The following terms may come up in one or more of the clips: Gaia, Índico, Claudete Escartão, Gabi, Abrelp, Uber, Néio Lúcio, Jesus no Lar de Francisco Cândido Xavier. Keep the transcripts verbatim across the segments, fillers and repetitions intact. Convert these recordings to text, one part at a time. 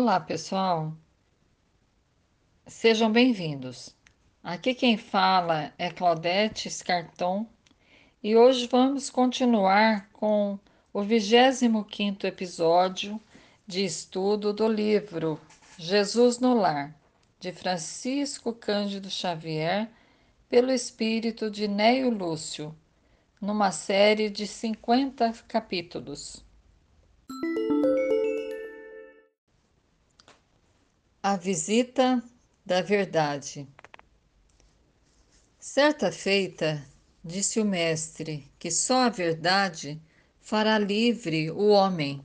Olá, pessoal! Sejam bem-vindos. Aqui quem fala é Claudete Escartão e hoje vamos continuar com o vigésimo quinto episódio de estudo do livro Jesus no Lar, de Francisco Cândido Xavier, pelo espírito de Néio Lúcio, numa série de cinquenta capítulos. A visita da verdade. Certa feita, disse o mestre, que só a verdade fará livre o homem.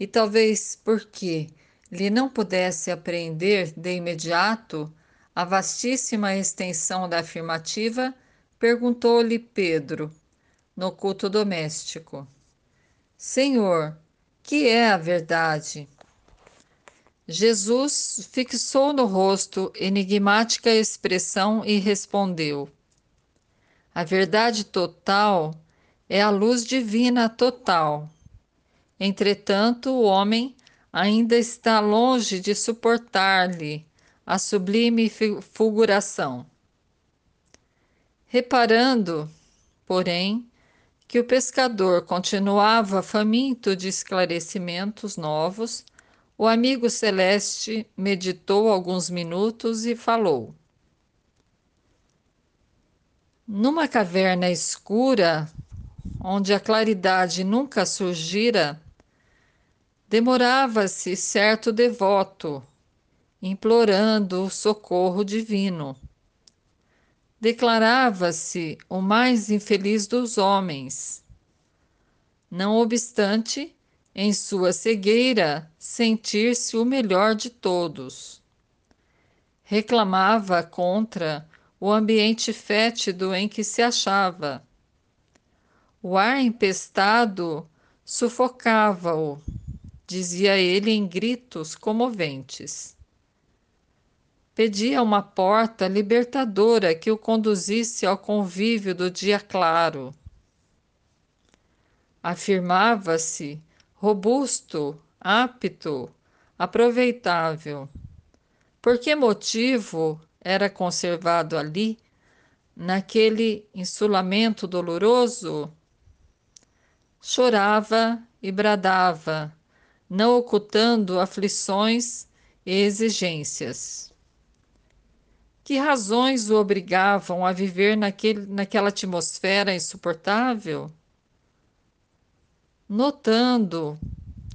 E talvez porque lhe não pudesse apreender de imediato a vastíssima extensão da afirmativa, perguntou-lhe Pedro, no culto doméstico: Senhor, que é a verdade? Jesus fixou no rosto enigmática expressão e respondeu: A verdade total é a luz divina total. Entretanto, o homem ainda está longe de suportar-lhe a sublime fulguração. Reparando, porém, que o pescador continuava faminto de esclarecimentos novos, o amigo celeste meditou alguns minutos e falou: Numa caverna escura, onde a claridade nunca surgira, demorava-se certo devoto, implorando o socorro divino. Declarava-se o mais infeliz dos homens. Não obstante, em sua cegueira, sentir-se o melhor de todos. Reclamava contra o ambiente fétido em que se achava. O ar empestado sufocava-o, dizia ele em gritos comoventes. Pedia uma porta libertadora que o conduzisse ao convívio do dia claro. Afirmava-se robusto, apto, aproveitável. Por que motivo era conservado ali, naquele insulamento doloroso? Chorava e bradava, não ocultando aflições e exigências. Que razões o obrigavam a viver naquele, naquela atmosfera insuportável? Notando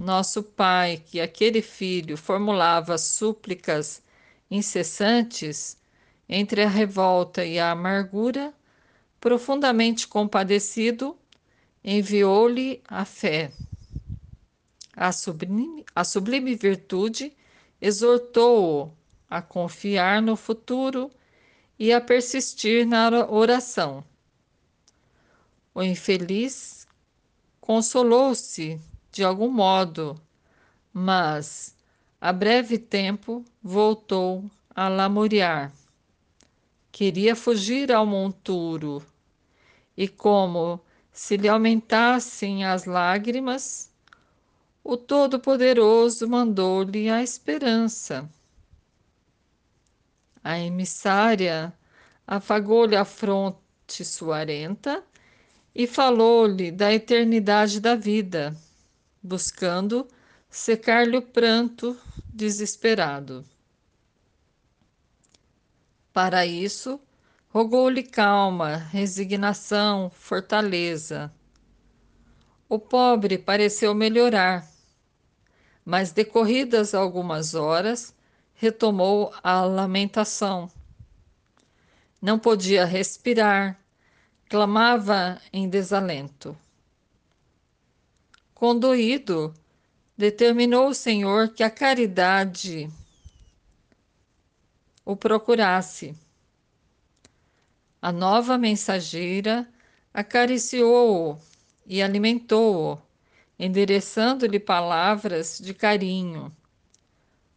nosso pai que aquele filho formulava súplicas incessantes entre a revolta e a amargura, profundamente compadecido, enviou-lhe a fé. A sublime, a sublime virtude exortou-o a confiar no futuro e a persistir na oração. O infeliz consolou-se de algum modo, mas, a breve tempo, voltou a lamuriar. Queria fugir ao monturo, e como se lhe aumentassem as lágrimas, o Todo-Poderoso mandou-lhe a esperança. A emissária afagou-lhe a fronte suarenta e falou-lhe da eternidade da vida, buscando secar-lhe o pranto desesperado. Para isso, rogou-lhe calma, resignação, fortaleza. O pobre pareceu melhorar, mas decorridas algumas horas, retomou a lamentação. Não podia respirar, clamava em desalento. Condoído, determinou o Senhor que a caridade o procurasse. A nova mensageira acariciou-o e alimentou-o, endereçando-lhe palavras de carinho,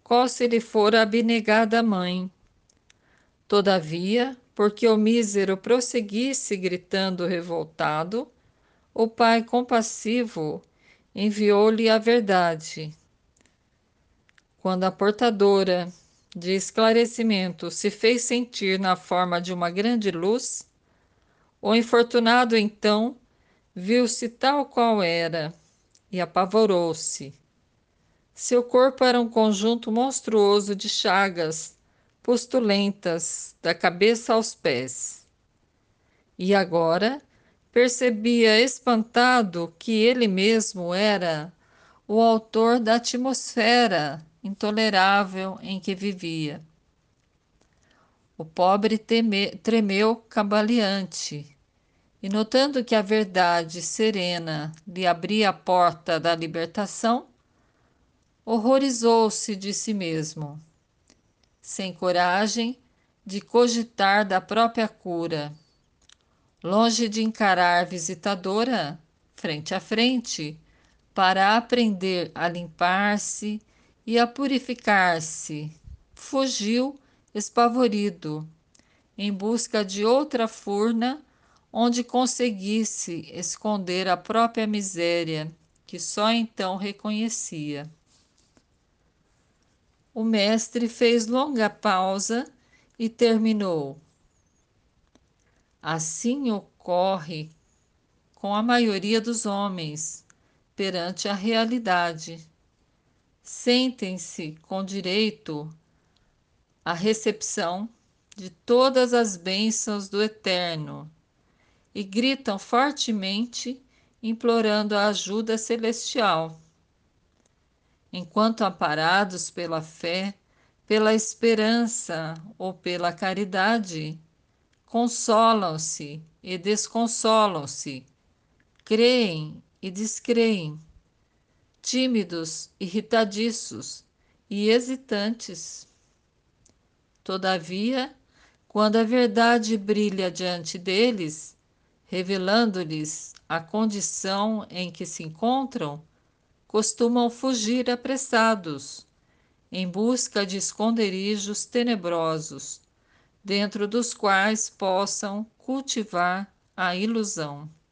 qual se lhe fora a abnegada mãe. Todavia, porque o mísero prosseguisse gritando revoltado, o pai compassivo enviou-lhe a verdade. quando a portadora de esclarecimento se fez sentir na forma de uma grande luz, o infortunado então viu-se tal qual era e apavorou-se. Seu corpo era um conjunto monstruoso de chagas pustulentas da cabeça aos pés. E agora percebia espantado que ele mesmo era o autor da atmosfera intolerável em que vivia. O pobre teme- tremeu cambaleante, e notando que a verdade serena lhe abria a porta da libertação, horrorizou-se de si mesmo, sem coragem de cogitar da própria cura. Longe de encarar a visitadora, frente a frente, para aprender a limpar-se e a purificar-se, fugiu espavorido, em busca de outra furna onde conseguisse esconder a própria miséria, que só então reconhecia. O mestre fez longa pausa e terminou: assim ocorre com a maioria dos homens perante a realidade. Sentem-se com direito à recepção de todas as bênçãos do Eterno e gritam fortemente, implorando a ajuda celestial. Enquanto amparados pela fé, pela esperança ou pela caridade, consolam-se e desconsolam-se, creem e descreem, tímidos, irritadiços e hesitantes. Todavia, quando a verdade brilha diante deles, revelando-lhes a condição em que se encontram, costumam fugir apressados, em busca de esconderijos tenebrosos, dentro dos quais possam cultivar a ilusão.